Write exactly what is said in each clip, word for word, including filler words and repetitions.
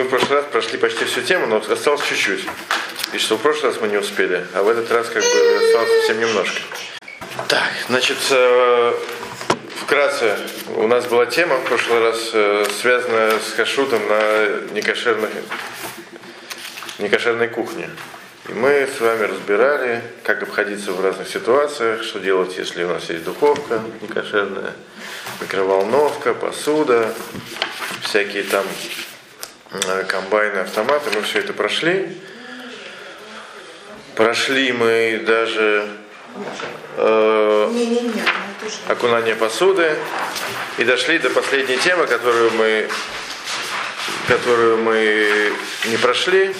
мы в прошлый раз прошли почти всю тему, но осталось чуть-чуть. И что в прошлый раз мы не успели, а в этот раз как бы осталось совсем немножко. Так, значит, вкратце, у нас была тема в прошлый раз, связанная с кашрутом на некошерных, некошерной кухне. И мы с вами разбирали, как обходиться в разных ситуациях, что делать, если у нас есть духовка некошерная, микроволновка, посуда, всякие там комбайны, автоматы. Мы все это прошли. Прошли мы даже э, окунание посуды и дошли до последней темы, которую мы, которую мы не прошли.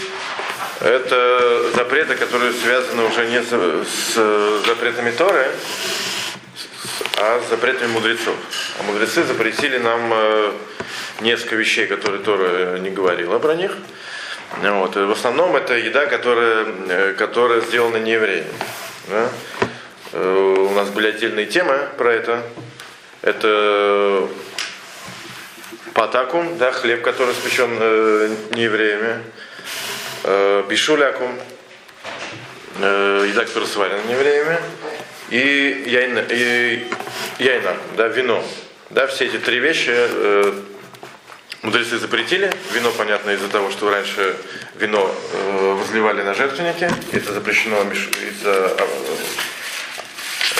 Это запреты, которые связаны уже не с, с запретами Торы, а с запретами мудрецов. А мудрецы запретили нам э, несколько вещей, которые Тора не говорила про них. Вот. В основном это еда, которая, которая сделана не евреем. Да? Э, у нас были отдельные темы про это. Это патакум, да, хлеб, который испечен э, не евреями. Бишулякум, еда, которая сварена не время, и яйна, и яйна, да, вино. Да, все эти три вещи э, мудрецы запретили. Вино, понятно, из-за того, что раньше вино э, возливали на жертвенники. Это запрещено из-за,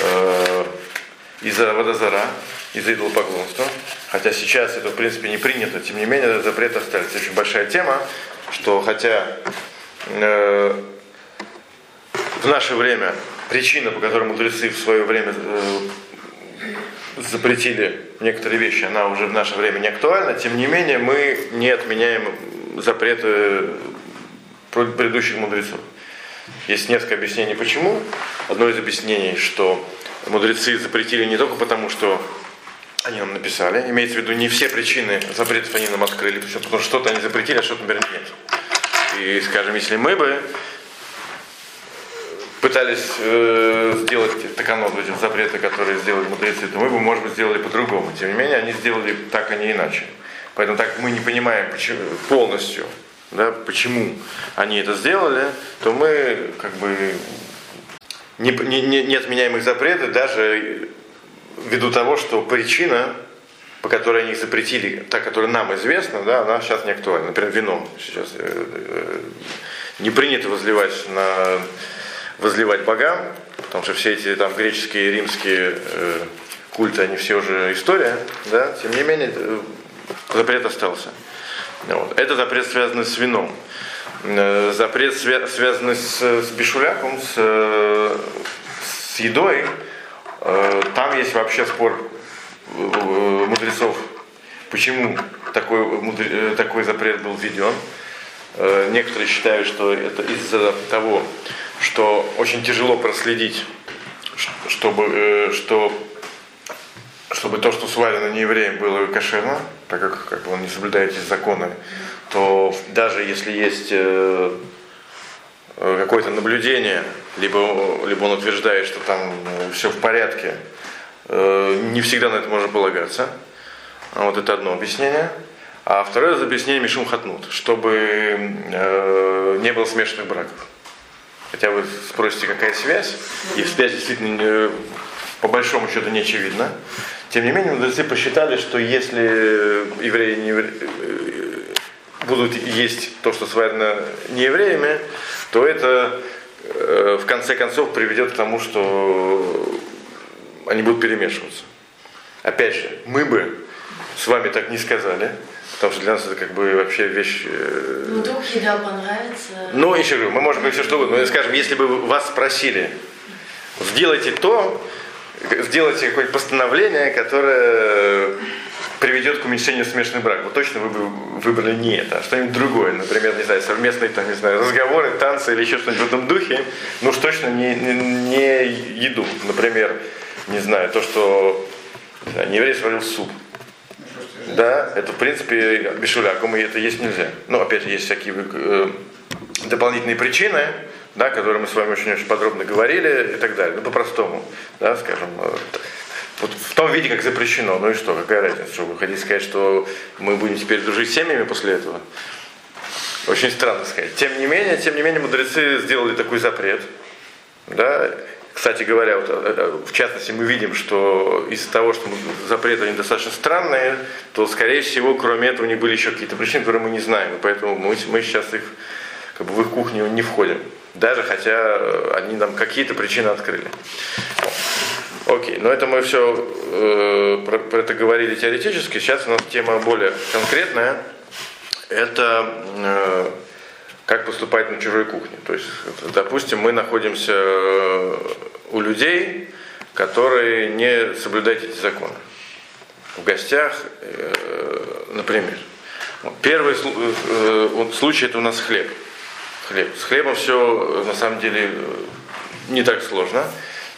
э, из-за водозора, из-за идолопоклонства. Хотя сейчас это, в принципе, не принято. Тем не менее, этот запрет остался. Очень большая тема, что хотя э, в наше время причина, по которой мудрецы в свое время э, запретили некоторые вещи, она уже в наше время не актуальна, тем не менее мы не отменяем запреты предыдущих мудрецов. Есть несколько объяснений почему. Одно из объяснений, что мудрецы запретили не только потому, что они нам написали. Имеется в виду, не все причины запретов они нам открыли, потому что что-то они запретили, а что-то, например, нет. И, скажем, если мы бы пытались э, сделать таканов эти запреты, которые сделали мудрецы, то мы бы, может быть, сделали по-другому. Тем не менее, они сделали так, а не иначе. Поэтому так мы не понимаем почему, полностью, да, почему они это сделали, то мы как бы не, не, не отменяем их запреты, даже ввиду того, что причина, по которой они их запретили, та, которая нам известна, да, она сейчас не актуальна. Например, вино сейчас не принято возливать, на, возливать богам, потому что все эти там греческие и римские культы, они все уже история, да, тем не менее запрет остался. Вот. Это запрет, связанный с вином. Запрет, связанный с, с бишуляком, с, с едой. Там есть вообще спор мудрецов, почему такой, такой запрет был введен. Некоторые считают, что это из-за того, что очень тяжело проследить, чтобы, что, чтобы то, что сварено не евреем, было кошерно, так как, как он не соблюдает эти законы, то даже если есть какое-то наблюдение, либо, либо он утверждает, что там все в порядке, не всегда на это можно полагаться. Вот это одно объяснение. А второе объяснение мишум хатнут, чтобы не было смешанных браков. Хотя вы спросите, какая связь, и связь действительно по большому счету не очевидна. Тем не менее, мудрецы посчитали, что если евреи не евреи будут есть то, что сварено не евреями, то это э, в конце концов приведет к тому, что они будут перемешиваться. Опять же, мы бы с вами так не сказали, потому что для нас это как бы вообще вещь... Э, ну, вдруг еда понравится... Ну, еще говорю, мы можем говорить все что угодно, но, скажем, если бы вас спросили, сделайте то, сделайте какое-нибудь постановление, которое... приведет к уменьшению смешанных браков. Вот точно вы бы выбрали не это, а что-нибудь другое. Например, не знаю, совместные там, не знаю, разговоры, танцы или еще что-нибудь в этом духе. Но уж точно не, не, не еду. Например, не знаю, то, что не еврей сварил суп. Да, это в принципе бешуляком, и это есть нельзя. Но опять же, есть всякие э, дополнительные причины, да, которые мы с вами очень-очень подробно говорили и так далее. Ну, по-простому, да, скажем... Вот в том виде, как запрещено. Ну и что, какая разница? Что, вы хотите сказать, что мы будем теперь дружить с семьями после этого? Очень странно сказать. Тем не менее, тем не менее, мудрецы сделали такой запрет. Да? Кстати говоря, вот, в частности, мы видим, что из-за того, что запреты они достаточно странные, то, скорее всего, кроме этого, у них были еще какие-то причины, которые мы не знаем. И поэтому мы, мы сейчас их, как бы, в их кухню не входим. Даже хотя они нам какие-то причины открыли. Окей, но это мы все э, про, про это говорили теоретически. Сейчас у нас тема более конкретная. Это э, как поступать на чужой кухне. То есть, допустим, мы находимся у людей, которые не соблюдают эти законы. В гостях, э, например. Первый э, случай – это у нас хлеб. хлеб. С хлебом все, на самом деле, не так сложно.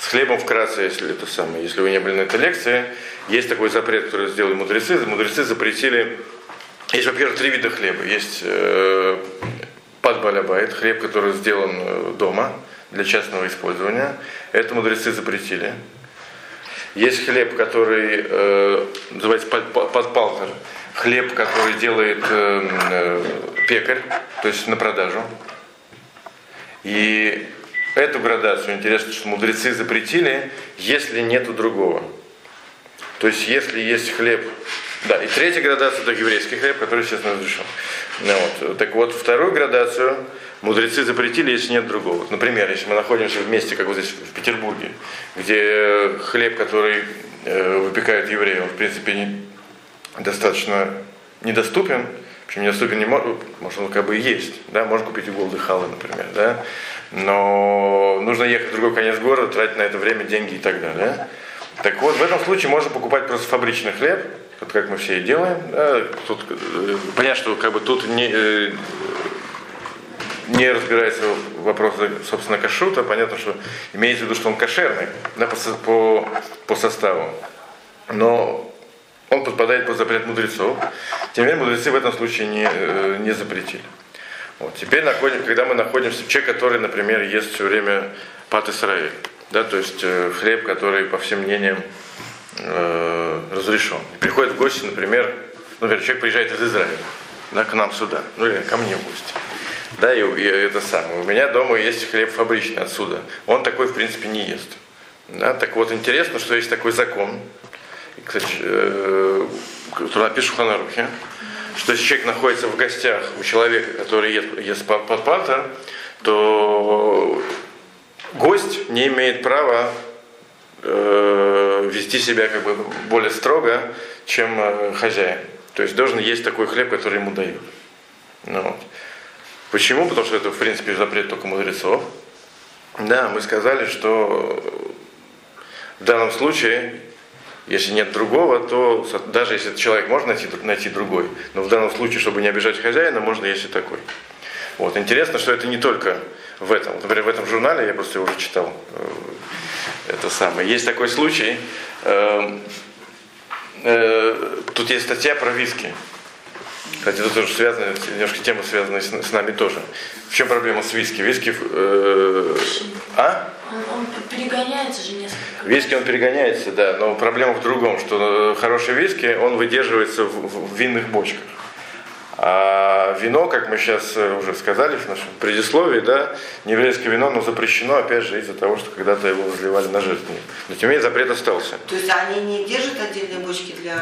С хлебом вкратце, если это самое, если вы не были на этой лекции, есть такой запрет, который сделали мудрецы. Мудрецы запретили. Есть, во-первых, три вида хлеба. Есть э, пат-баль-байт, хлеб, который сделан дома для частного использования. Это мудрецы запретили. Есть хлеб, который э, называется пат-палтер, хлеб, который делает э, э, пекарь, то есть на продажу. И эту градацию интересно, что мудрецы запретили, если нету другого. То есть, если есть хлеб. Да, и третья градация – это еврейский хлеб, который, естественно, разрешен. Ну, вот. Так вот, вторую градацию мудрецы запретили, если нет другого. Например, если мы находимся в месте, как вот здесь, в Петербурге, где хлеб, который э, выпекают евреи, он, в принципе, не, достаточно недоступен. Причем недоступен не может, может он как бы и есть. Да? Можно купить у Голды Халы, например. Да? Но нужно ехать в другой конец города, тратить на это время деньги и так далее. Так вот, в этом случае можно покупать просто фабричный хлеб, вот как мы все и делаем. Да? Тут, понятно, что как бы, тут не, не разбирается вопрос, собственно, кашрута. Понятно, что имеется в виду, что он кошерный, да, по, по, по составу. Но он подпадает под запрет мудрецов. Тем не менее, мудрецы в этом случае не, не запретили. Вот. Теперь, находим, когда мы находимся, человек, который, например, ест все время пат-Исраэль, да, то есть э, хлеб, который, по всем мнениям, э, разрешен. Приходит в гости, например, например, человек приезжает из Израиля, да, к нам сюда, ну или ко мне в гости. Да, и, и это самое. У меня дома есть хлеб фабричный отсюда. Он такой, в принципе, не ест. Да, так вот, интересно, что есть такой закон, кстати, э, который напишут в Ханарухе, что если человек находится в гостях у человека, который ест, ест пат-пата, то гость не имеет права э, вести себя как бы более строго, чем э, хозяин. То есть должен есть такой хлеб, который ему дают. Ну, вот. Почему? Потому что это, в принципе, запрет только мудрецов. Да, мы сказали, что в данном случае, если нет другого, то даже если человек может найти, найти другой, но в данном случае, чтобы не обижать хозяина, можно есть и такой. Вот. Интересно, что это не только в этом. Например, в этом журнале, я просто его уже читал, это самое. Есть такой случай, э, э, тут есть статья про виски. Кстати, это тоже связано, немножко тема связана с, с нами тоже. В чем проблема с виски? Виски... Э, а? Он перегоняется же несколько. Виски он перегоняется, да, но проблема в другом, что хороший виски, он выдерживается в, в винных бочках. А вино, как мы сейчас уже сказали в нашем предисловии, да, не еврейское вино, но запрещено, опять же, из-за того, что когда-то его возливали на жертвенник. Но тем не менее запрет остался. То есть они не держат отдельные бочки для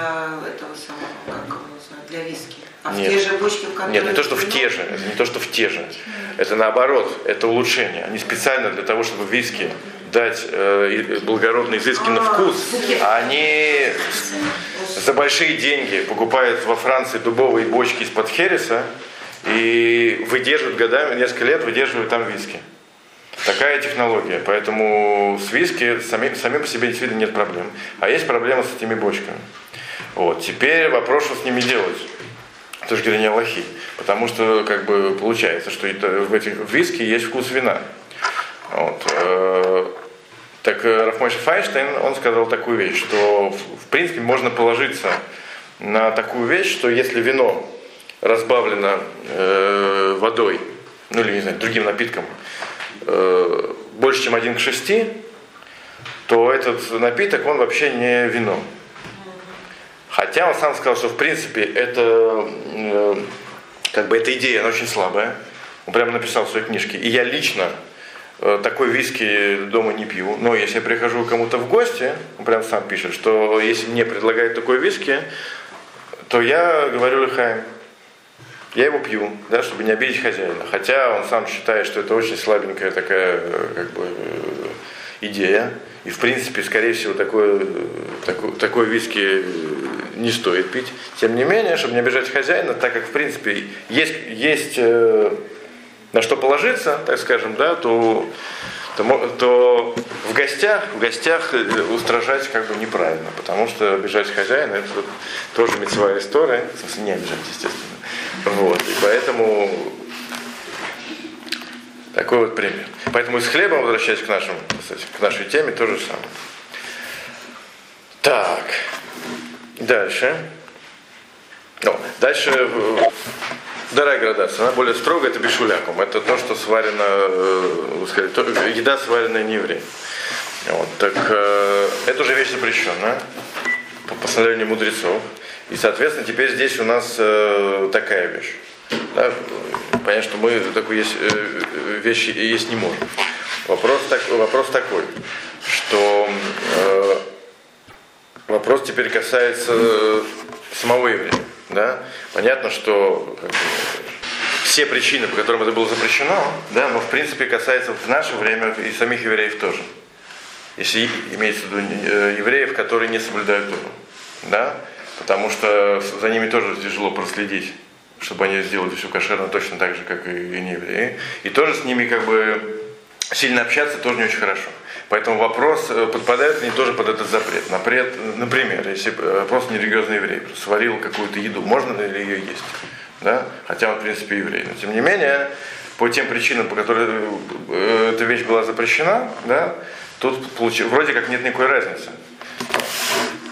этого самого, как его называют, для виски? А нет. В те же бочки, в которые... Нет, не то, что в те же, это не то, что в те же. Это наоборот, это улучшение. Они специально для того, чтобы виски дать э, благородный изысканный вкус, они за большие деньги покупают во Франции дубовые бочки из-под хереса и выдерживают годами, несколько лет выдерживают там виски. Такая технология. Поэтому с виски сами, сами по себе действительно нет проблем. А есть проблема с этими бочками. Вот. Теперь вопрос, что с ними делать. С точки зрения Аллахи. Потому что как бы получается, что это, в этих в виски есть вкус вина. Вот. Так Рав Моше Файнштейн, он сказал такую вещь, что в принципе можно положиться на такую вещь, что если вино разбавлено э, водой, ну или не знаю, другим напитком, э, больше чем один к шести, то этот напиток, он вообще не вино. Хотя он сам сказал, что в принципе это э, как бы эта идея, она очень слабая. Он прямо написал в своей книжке. И я лично такой виски дома не пью. Но если я прихожу кому-то в гости, он прям сам пишет, что если мне предлагают такой виски, то я говорю лихаем. Я его пью, да, чтобы не обидеть хозяина. Хотя он сам считает, что это очень слабенькая такая как бы идея. И в принципе, скорее всего, такое, такое, такое виски не стоит пить. Тем не менее, чтобы не обижать хозяина, так как в принципе есть, есть э, на что положиться, так скажем, да, то, то, то в гостях, в гостях устражать как бы неправильно. Потому что обижать хозяина, это тоже мицва история. В смысле, не обижать, естественно. Вот, и поэтому такой вот пример. Поэтому и с хлебом, возвращаясь к, нашему, кстати, к нашей теме, то же самое. Так, дальше. О, дальше, вторая градация, она более строгая, это бешуляком. Это то, что сварено, сказать, то, еда, сваренная не евреем. Вот, так, это уже вещь запрещенная, по постановлению мудрецов. И, соответственно, теперь здесь у нас э, такая вещь. Да? Понятно, что мы такую есть, э, вещь есть не можем. Вопрос, так, вопрос такой, что э, вопрос теперь касается э, самого еврея. Да? Понятно, что как бы, все причины, по которым это было запрещено, да, но в принципе касается в наше время и самих евреев тоже. Если имеется в виду евреев, которые не соблюдают Тору. Да? Потому что за ними тоже тяжело проследить, чтобы они сделали все кошерно точно так же, как и не евреи. И тоже с ними как бы сильно общаться тоже не очень хорошо. Поэтому вопрос, подпадают ли они тоже под этот запрет. Например, если просто нерелигиозный еврей сварил какую-то еду, можно ли ее есть? Да? Хотя он, в принципе, еврей. Но тем не менее, по тем причинам, по которым эта вещь была запрещена, да, тут получ... вроде как нет никакой разницы.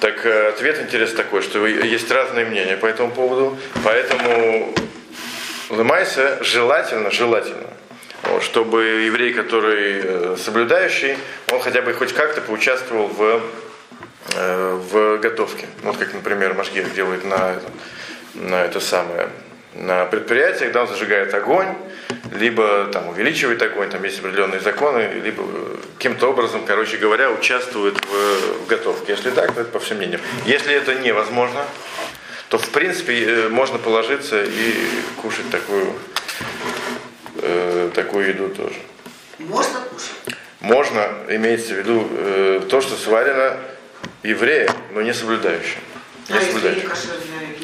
Так ответ интересный такой, что есть разные мнения по этому поводу. Поэтому ломайся, желательно, желательно, чтобы еврей, который соблюдающий, он хотя бы хоть как-то поучаствовал в, в готовке. Вот как, например, Машгех делает на, на это самое, на предприятиях, когда он зажигает огонь, либо там увеличивает огонь, там есть определенные законы, либо каким-то образом, короче говоря, участвует в, в готовке. Если так, то это по всем мнениям. Если это невозможно, то в принципе можно положиться и кушать такую, э, такую еду тоже. Можно кушать? Можно, имеется в виду э, то, что сварено евреем, но не соблюдающим. Не а соблюдающим.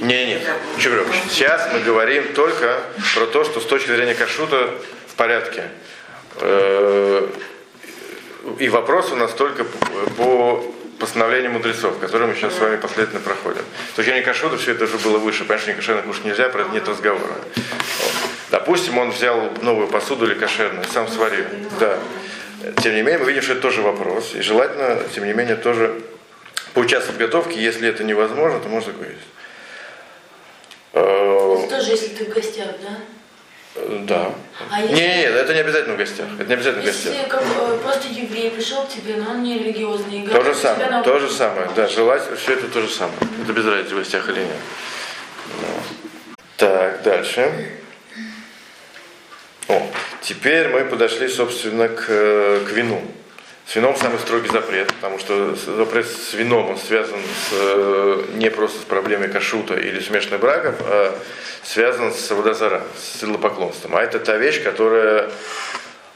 Не, нет, Чебрёк, сейчас мы говорим только про то, что с точки зрения кашрута в порядке. И вопрос у нас только по постановлению мудрецов, которые мы сейчас с вами последовательно проходим. С точки зрения кашрута все это уже было выше. Понятно, что не кошерно кушать нельзя, про это нет разговора. Допустим, он взял новую посуду или кошерную, сам сварил. Да. Тем не менее, мы видим, что это тоже вопрос. И желательно, тем не менее, тоже поучаствовать в готовке. Если это невозможно, то можно такое есть. Тоже, если ты в гостях, да? Да. А если... не, не, не, это не обязательно в гостях. Это не обязательно в гостях. Если как, просто еврей пришел к тебе, но он не религиозный. То же самое, то же самое. Да, желать, все это то же самое. Это без разницы в гостях или нет. Да. Так, дальше. О, теперь мы подошли, собственно, к, к вину. С вином самый строгий запрет, потому что запрет с вином он связан с, не просто с проблемой кашрута или смешанных браков, а связан с водозара, с идолопоклонством. А это та вещь, которая,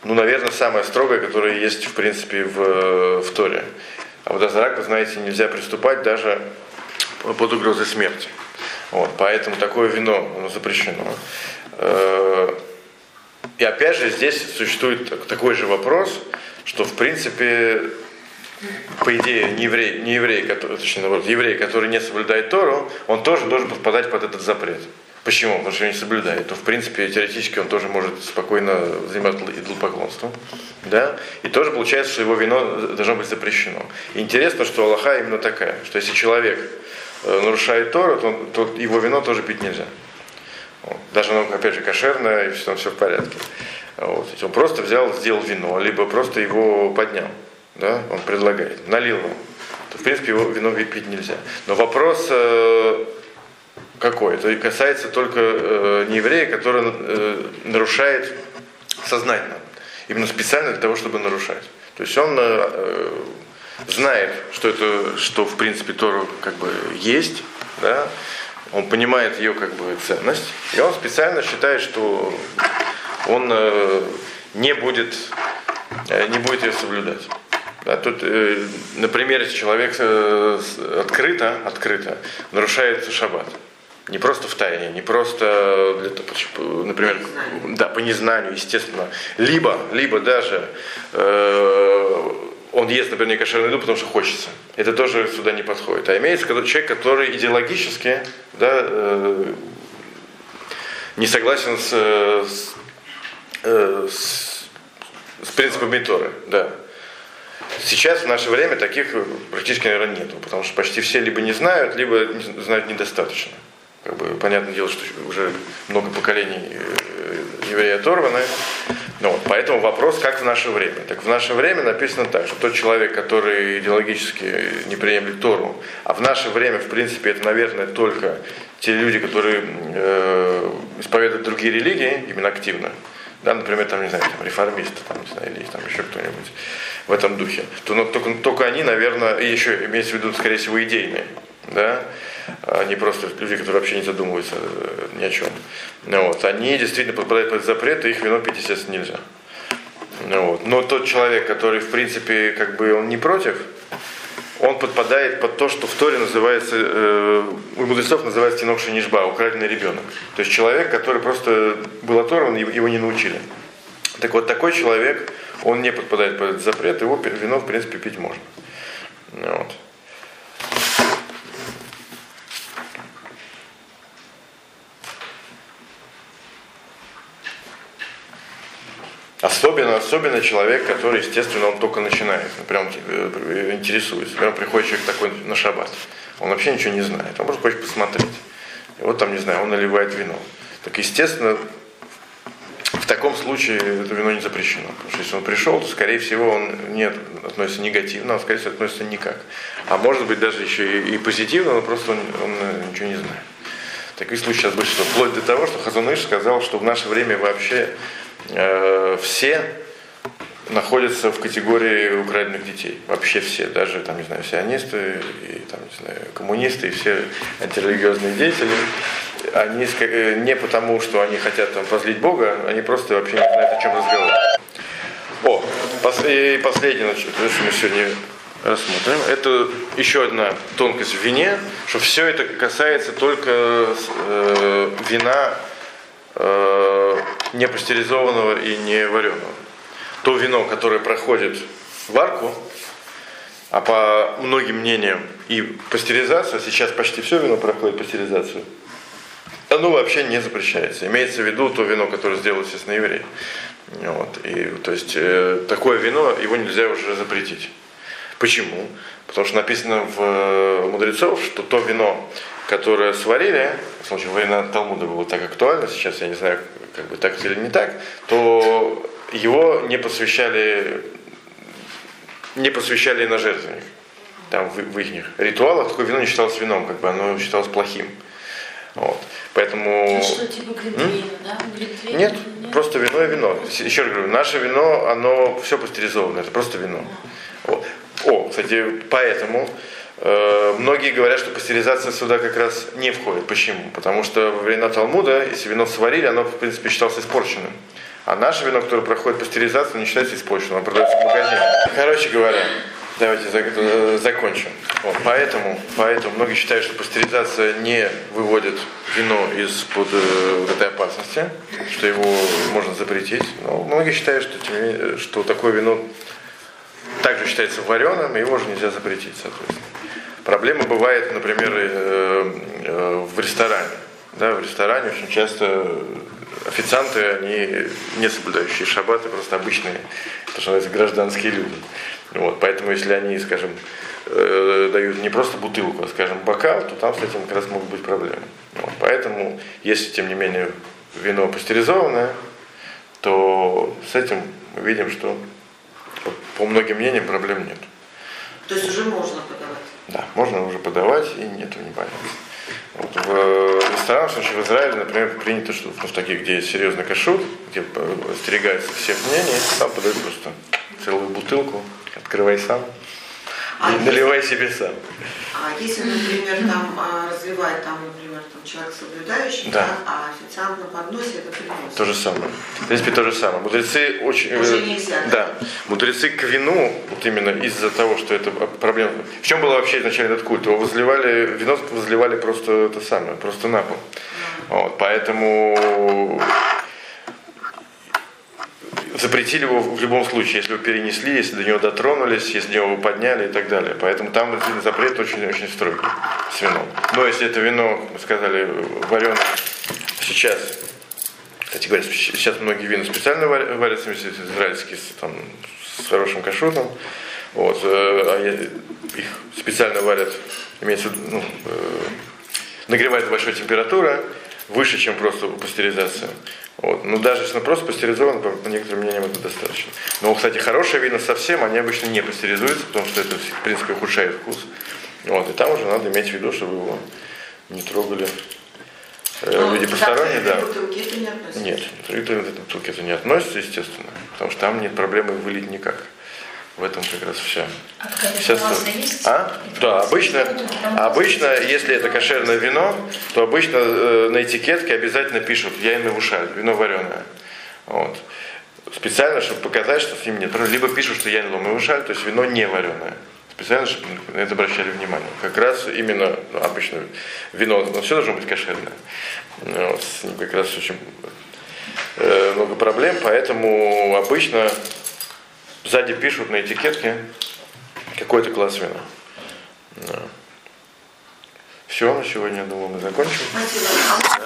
ну, наверное, самая строгая, которая есть, в принципе, в, в Торе. А водозара, вы знаете, нельзя приступать даже под угрозой смерти. Вот, поэтому такое вино оно запрещено. И опять же, здесь существует такой же вопрос, что в принципе, по идее, не еврей, не еврей, который, точнее, наоборот, еврей, который не соблюдает Тору, он тоже должен подпадать под этот запрет. Почему? Потому что он не соблюдает. То в принципе, теоретически он тоже может спокойно заниматься идолопоклонством. Да? И тоже получается, что его вино должно быть запрещено. И интересно, что алаха именно такая, что если человек нарушает Тору, то, он, то его вино тоже пить нельзя. Даже оно, опять же, кошерное, и все, все в порядке. Вот. Он просто взял, сделал вино, либо просто его поднял. Да? Он предлагает, налил его. То, в принципе, его вино пить нельзя. Но вопрос э, какой? Это касается только э, нееврея, который э, нарушает сознательно. Именно специально для того, чтобы нарушать. То есть он э, знает, что это, что в принципе Тора как бы есть, да? Он понимает ее как бы ценность, и он специально считает, что он э, не будет, э, не будет ее соблюдать. Да, тут, э, на примере, человек э, открыто, открыто нарушает шаббат. Не просто в тайне, не просто, для, например, да, по незнанию, естественно. Либо, либо даже э, он ест, например, некошерную еду, потому что хочется. Это тоже сюда не подходит. А имеется человек, который идеологически, да, э, не согласен с, с, э, с, с принципами Торы. Да. Сейчас в наше время таких практически, наверное, нету, потому что почти все либо не знают, либо знают недостаточно. Как бы, понятное дело, что уже много поколений евреи оторваны. Ну, вот, поэтому вопрос, как в наше время. Так в наше время написано так, что тот человек, который идеологически не приемлет Тору, а в наше время, в принципе, это, наверное, только те люди, которые э, исповедуют другие религии, именно активно, да, например, там, не знаю, там, реформисты, там, не знаю, или там еще кто-нибудь в этом духе, то ну, только, только они, наверное, и еще имеется в виду, скорее всего, идейные, да, а не просто люди, которые вообще не задумываются ни о чем. Ну, вот, они действительно подпадают под запрет, и их вино пить, естественно, нельзя. Ну, вот. Но тот человек, который, в принципе, как бы он не против, он подпадает под то, что в Торе называется, э, у мудрецов называется тинок шенишба, украденный ребенок. То есть человек, который просто был оторван, его не научили. Так вот, такой человек, он не подпадает под этот запрет, его вино, в принципе, пить можно. Вот. Особенно, особенно человек, который, естественно, он только начинает, прям интересуется. Прям приходит человек такой на шаббат. Он вообще ничего не знает. Он просто хочет посмотреть. И вот там, не знаю, он наливает вино. Так, естественно, в таком случае это вино не запрещено. Потому что если он пришел, то, скорее всего, он не относится негативно, а, скорее всего, относится никак. А может быть, даже еще и позитивно, но просто он, он ничего не знает. Такие случаи сейчас большинство. Вплоть до того, что Хазаныш сказал, что в наше время вообще... все находятся в категории украденных детей. Вообще все, даже там, не знаю, сионисты, и, там, не знаю, коммунисты и все антирелигиозные деятели. Они не потому, что они хотят там позлить Бога, они просто вообще не знают, о чем разговаривать. О, и последнее, что мы сегодня рассмотрим, это еще одна тонкость в вине, что все это касается только э, вина э, не пастеризованного и не вареного. То вино, которое проходит варку, а по многим мнениям и пастеризация, сейчас почти все вино проходит пастеризацию, оно вообще не запрещается. Имеется в виду то вино, которое сделал, естественно, еврей. Вот. И, то есть э, такое вино, его нельзя уже запретить. Почему? Потому что написано в э, мудрецов, что то вино, которое сварили, в случае варено Талмуда было так актуально, сейчас я не знаю, как бы так или не так, то его не посвящали, не посвящали на жертвенник, там в, в их ритуалах такое вино не считалось вином, как бы оно считалось плохим. Вот. Поэтому... Что, типа глинтвейна, да? Глинтвейна, нет, нет, просто вино и вино. Еще раз говорю, наше вино, оно все пастеризовано, это просто вино. Вот. О, кстати, поэтому э, многие говорят, что пастеризация сюда как раз не входит. Почему? Потому что во времена Талмуда, если вино сварили, оно, в принципе, считалось испорченным. А наше вино, которое проходит пастеризацию, не считается испорченным, оно продается в магазине. Короче говоря, давайте закончим. Вот, поэтому, поэтому многие считают, что пастеризация не выводит вино из-под э, вот этой опасности, что его можно запретить. Но многие считают, что, тем не менее, что такое вино также считается вареным, и его же нельзя запретить, соответственно. Проблема бывает, например, э, э, в ресторане. Да, в ресторане очень часто официанты, они не соблюдающие шаббаты, просто обычные, потому что называется, гражданские люди. Вот, поэтому если они, скажем, э, дают не просто бутылку, а, скажем, бокал, то там с этим как раз могут быть проблемы. Вот, поэтому, если, тем не менее, вино пастеризованное, то с этим мы видим, что по многим мнениям проблем нет. То есть уже можно подавать? Да, можно уже подавать, и нету непонятно. Вот в ресторанах, в Израиле, например, принято, что ну, в таких, где есть серьезный кашрут, где остерегается всех мнений, там подают просто целую бутылку, открывай сам, а и наливай если... себе сам. А если, например, там развивает, там, например, там, человек соблюдающий, да. Да, а официант на подносе это приносит? То же самое. В принципе, то же самое. Мудрецы очень... Уже нельзя, да. Да. Мудрецы к вину, вот именно из-за того, что это проблема... В чем был вообще изначально этот культ? Его возливали, вино возливали просто это самое, просто на пол. Mm-hmm. Вот, поэтому... Запретили его в любом случае, если его перенесли, если до него дотронулись, если до него подняли и так далее. Поэтому там запрет очень-очень строгий с вином. Но если это вино, мы сказали, вареное сейчас, кстати говоря, сейчас многие вина специально варятся, израильские там, с хорошим кашрутом, вот, а я, их специально варят, имеется в виду, ну, нагревают до большой температуры, выше, чем просто пастеризация. Вот. Но даже если просто пастеризован, по некоторым мнениям это достаточно. Но, кстати, хорошие вина совсем, они обычно не пастеризуются, потому что это, в принципе, ухудшает вкус. Вот. И там уже надо иметь в виду, чтобы его не трогали э, люди посторонние. Да. Бутылки это не относится? Нет, к бутылке это не относится, естественно, потому что там нет проблемы вылить никак. В этом как раз вся. А вся есть? А? Да, обычно, обычно, если это кошерное вино, то обычно э, на этикетке обязательно пишут «яйн лавушаль», вино вареное. Вот. Специально, чтобы показать, что с ним нет. Либо пишут, что «яйн лавушаль», то есть вино не вареное. Специально, чтобы на это обращали внимание. Как раз именно, ну, обычно вино, но все должно быть кошерное. Вот. С ним как раз очень э, много проблем, поэтому обычно... Сзади пишут на этикетке какой-то класс вина. Да. Все, на сегодня, я думаю, мы закончим. Спасибо.